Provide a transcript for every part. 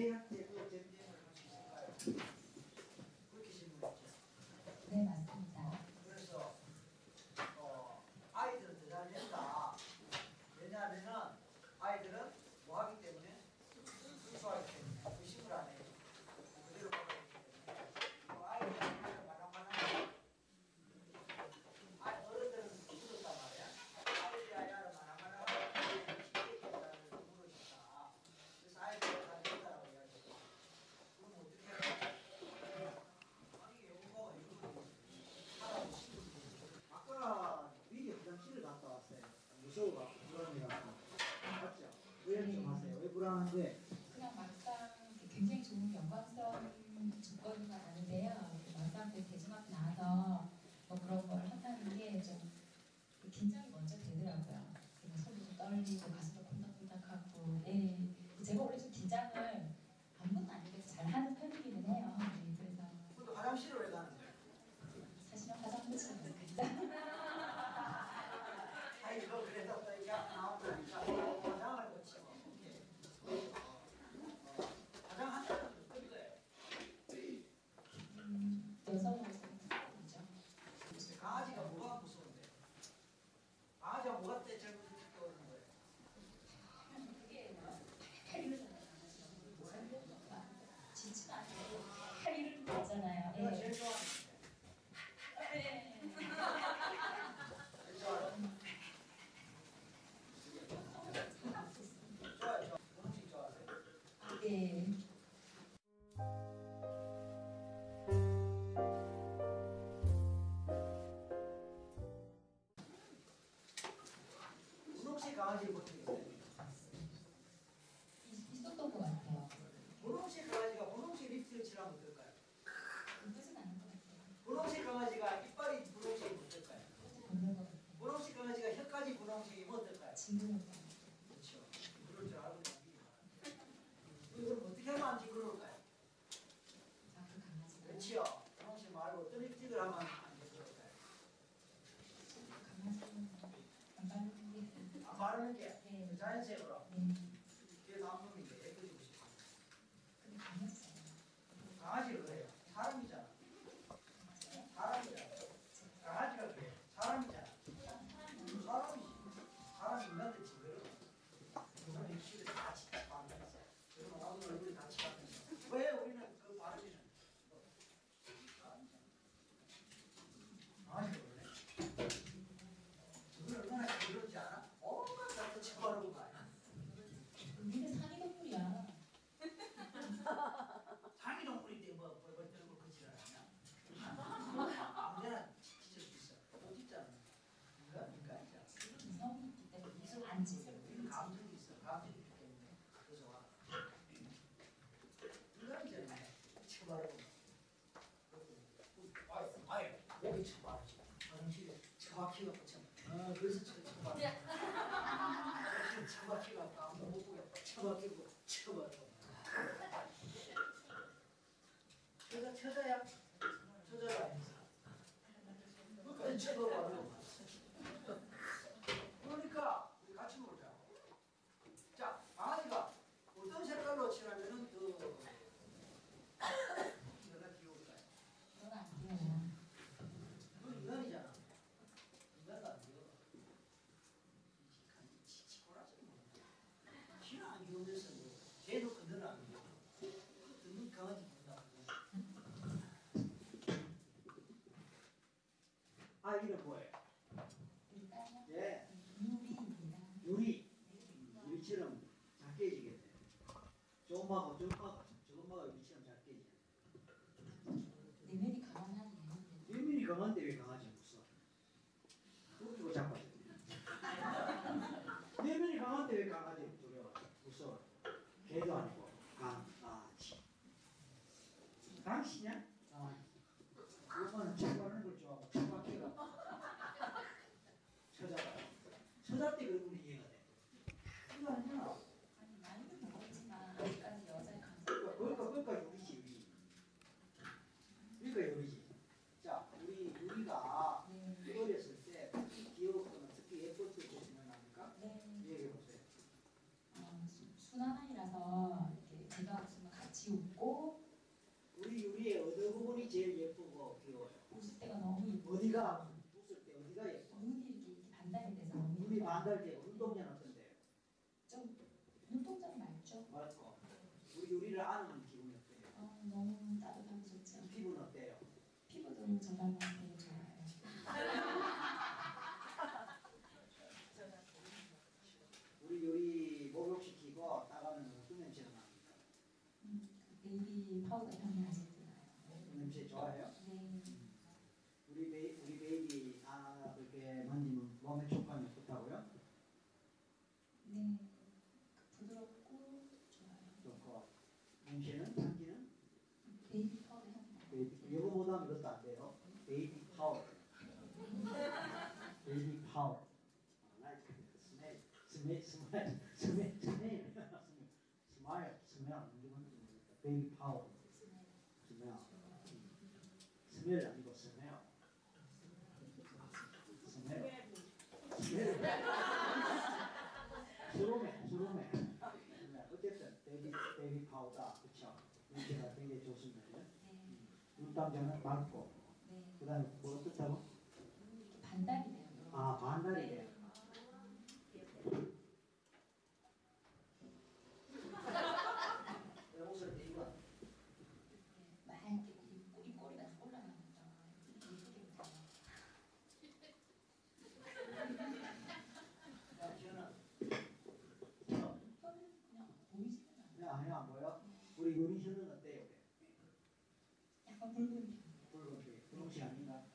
얘한테 그 전쟁을 할 수 있을까요? 그렇게 질문했죠. 네, 맞습니다. 그래서 아이들은 더 잘 된다. 왜냐하면 아이들은 뭐하기 때문에? 순수하기 때문에 의심을 안 해요. 그대로 받아들이기 때문에. 아이들은 말랑말랑하고 어른들은 물었단 말이야. 아이들이 아이들은 말랑말랑하고 아이들이 다 된다라고 이야기해요. 그럼 어떻게 해요? 아니 영어가 이거 하라고 시키는데 아까 미리 화장실을 갔다 왔어요. 무서워가지고 불안해가지고 맞죠? 의원님 하세요. 왜 불안한데? 그냥 막상 굉장히 좋은 영광스러운 조건이가 나는데요. 막상 대중 앞에 나와서 뭐 그런 걸 한다는 게 좀 긴장이 먼저 되더라고요. 그래서 손도 좀 떨리고 가슴도 콩닥콩닥하고 네. 제가 원래 좀 긴장을 아무것도 아니게 잘하는 편이기는 해요. 네, 그래서 근데 화장실을 왜 가는 거예요? 사실은 화장실을 가니까 아니 이거 그래서 내가 나왔다니까 화장을 거치고 화장한다는 건 어떤 거예요? 여성으로서 그렇죠. 강아지가 뭐가 무서운데요? 강아지가 뭐가 때 젊은 때 오는 거예요? 그게 지치가 안 되고 하리를 보잖아요. 네. 제일 좋아하는 네. 제일 좋아하는 좋아요. 음식 좋아하세요? 네. 혹시 강아지 본 적 있어요? 있었던 것 같아요. 분홍색 강아지가 분홍색 립스틱을 칠하면 어떨까요? 그것은 아닌 것 같아요. 분홍색 강아지가 이빨이 분홍색이면 어떨까요? 분홍색 강아지가 혀까지 분홍색이면 어떨까요? 징그러울까요? 그렇죠. 그럴 줄 알고 그럼 어떻게 하면 안 징그러울까요? 작은 강아지가 그렇죠. 분홍색 말고 어떤 립스틱을 하면 안 징그러울까요? 강아지는 안 바르는 게 안 바르는 게? 네. 자연색으로? 네. 뒤에 다음 놈인데 애들이고 싶어. 근데 강아지잖아. 강아지를 그래요. 사람이잖아. 사람이잖아. 강아지가 그래요. 사람이잖아. 사람이지. 사람 인간들 지금 우리는 입술이 다 짓밟았어. 그리고 나도 얼굴이 다 짓밟았어. 왜 우리는 그 발음이는? 강아지가 그래. 저걸 얼마나 그러지 않아? 엄마 자꾸 짓밟은 거 아니야? 우리는 상위 동물이야. 상위 동물인데 뭐 벌벌 떨고 거칠을 하냐? 아무데나 짖을 수 있어. 못 짖잖아. 그러니까 이성이 있기 때문에 이성을 안 짖을 우리는 감정이 있어. 감정이 있기 때문에 그래서 와. 이거는 이제 처벌하고 아예 목이 처벌하지. 화장실에 처박히가 붙잖아. 그래서 처벌. 처박히고 아무도 못 보겠다. 처박히고 처박히고 내가 처자야? 처자야 그러니까 처박아요. 그러니까 우리 같이 놀자. 자, 강아지가 어떤 색깔로 칠하면은 그 내가 귀여울까요? 너는 안 귀여워. 너 인간이잖아. 인간도 안 귀여워. 지는 안 귀여워서 쟤도 그들은 안 귀여워. 듣는 강아지 본다고. 아, 이름 뭐예요? 네. 유리입니다. 유리. 유리처럼 작게 지겠네요. 조금마가 유리처럼 작게 지겠네. 내면이 강하네. 내면이 강한데 왜 강아지 없어? 그리고 작아져. 내면이 강한데 왜 강아지 두려워? 무서워. 개도 아니고 강아지. 강씨냐? 아. 그거는 처박는 걸 좋아하고 처박기가. 처자가. 처자 때 얼굴이 이해가 돼. 그거 아니야. 아니 나이는 먹었지만 아직까지 여자의 감성. 그러니까 요리지 요리. 그러니까 요리지. 자, 우리가 어렸을 때 특히 귀여웠거나 특히 예뻤을 때 생각납니까? 네. 얘기해보세요. 순한 아이라서 이렇게 제가 무슨 어디가 웃을 때 어디가 예뻐? 무릎이 반달이 돼서. 무릎이 반달 때 운동자는 어떤데요? 좀 운동자는 맑죠. 맞고. 우리를 아는 기분이 어때요? 너무 따뜻하고 좋죠. 피부는 어때요? 피부도 저랑 되게 좋아요. 우리 요리 목욕시키고 나가는 무슨 냄새가 납니까? 베이비 파우더 향이 아주 좋아요. 그 냄새 좋아요? 네. 우리 베이비 이렇게 만지면 몸의 촉감이 좋다고요? 네. 부드럽고 좋아요. 좋고 냄새는 향기는? 베이비 파우더 향이. 이거보다는 이것도 안 돼요. 베이비 파우더. 베이비 파우더. 어쨌든 베이비 파우더 그쵸? 냄새가 되게 좋습니다. 눈감자는 맑고 그 다음에 뭐 어떻다고? 반달이네요. 아 반달이네요. 옷을 때 입어 맑게 꼬리가 다 올라가는 거죠. 예쁘겠다. 야 지현아 혀는 그냥 보이지는 않아요. 아니야 안 보여? 우리 요리 혀는 어때요? 약간 붉은 붉은 분홍색 아닌가?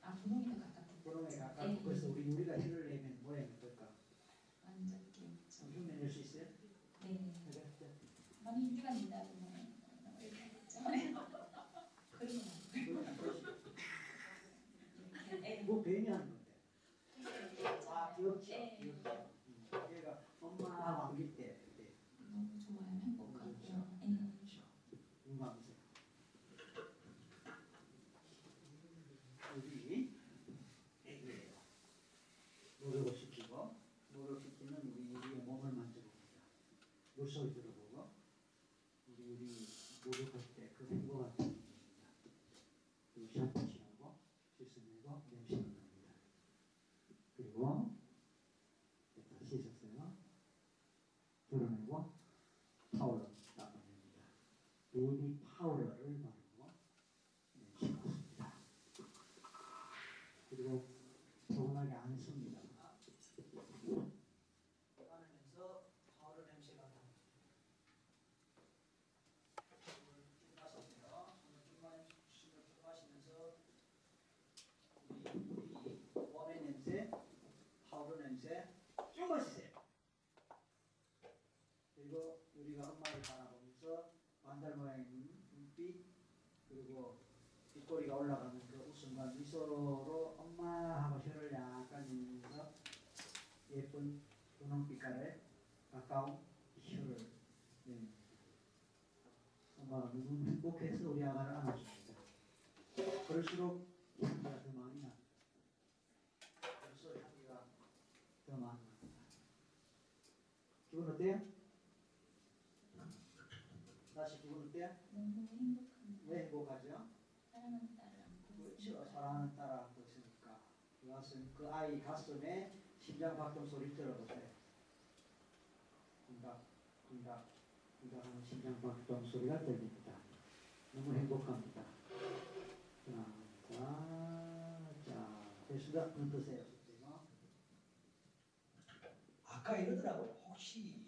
아 분홍이가 가깝고 분홍이 가깝고 그래서 우리가 혀를 내면 모양이 어떨까? 완전 이렇게 흉내 낼 수 있어요? 네. 그래? 많이 인기가 된다고 이렇게 하겠죠? 그러면 뭐 괜히 하는 건데? 아 귀엽죠? 귀엽죠? 얘가 엄마 안길 때 너무 좋아요. 행복하고요. 그렇죠. 응원하세요. 우리 애기예요. 노력시키고 노력시키는 우리의 몸을 만져봅니다. 물소리 들어보고 우리 노력할 때 그 행복한 느낌입니다. 그리고 샴푸 칠하고 씻어내고 냄새가 납니다. 그리고 다 씻었어요. 드러내고 파우더로 닦아냅니다. 베이비 파우더를 바르고 냄새가 납니다. 그리고 조그맣게 안 씁니다. 바르면서 파우더 냄새가 납니다. 숨을 쭉 마시면서 우리 몸의 냄새, 파우더 냄새 쭉 마시세요. 그리고 우리가 엄마를 바라보면서 반달 모양의 눈빛 그리고 뒷꼬리가 올라가는 그 웃음과 미소로 엄마하고 혀를 약간 내밀면서 예쁜 분홍빛깔에 가까운 혀를 내립니다. 엄마가 너무 행복해서 우리 아가를 안아줍니다. 그럴수록 향기가 더 많이 납니다. 벌써 향기가 더 많이 납니다. 기분 어때요? 다시 기분 어때요? 너무 행복합니다. 왜 행복하죠? 사랑하는 딸을 안고 있으니까. 그렇죠. 사랑하는 딸을 안고 있으니까. 그 아이 가슴에 심장박동 소리 들어보세요. 군닥, 군닥. 하는 심장박동 소리가 들립니다. 너무 행복합니다. 자, 됐습니다. 눈 뜨세요. 아까 이러더라고요. 혹시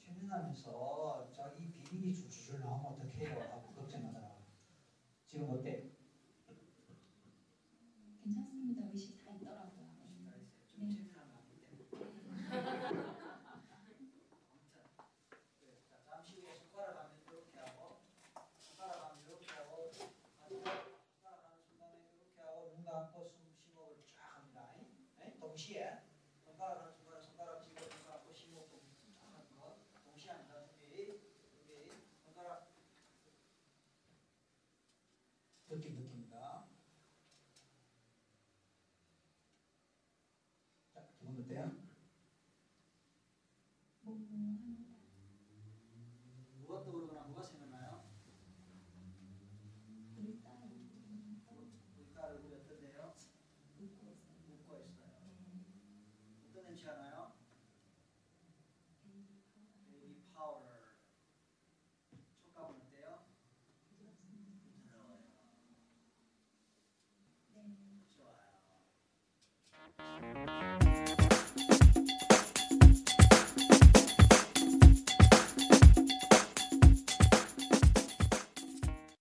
최면하면서 자기 비밀이 줄줄 나오면 어떡해요? 하고 걱정하더라고요. 지금 어때요? 괜찮습니다. 의식 다 있더라고요. 의식 다 있어요. 좀 최면하면 안 돼요. 잠시 후에 손가락 하면 이렇게 하고 손가락 하면 이렇게 하고 손가락 하는 순간에 이렇게 하고 눈 감고 심호흡을 쫙 합니다. 동시에 손가락 하는 순간에 손가락 쥐고 눈 감고 심호흡을 쫙 하는 것 동시에 합니다. 준비 손가락 느낌입니다. 자, 기분 어때요?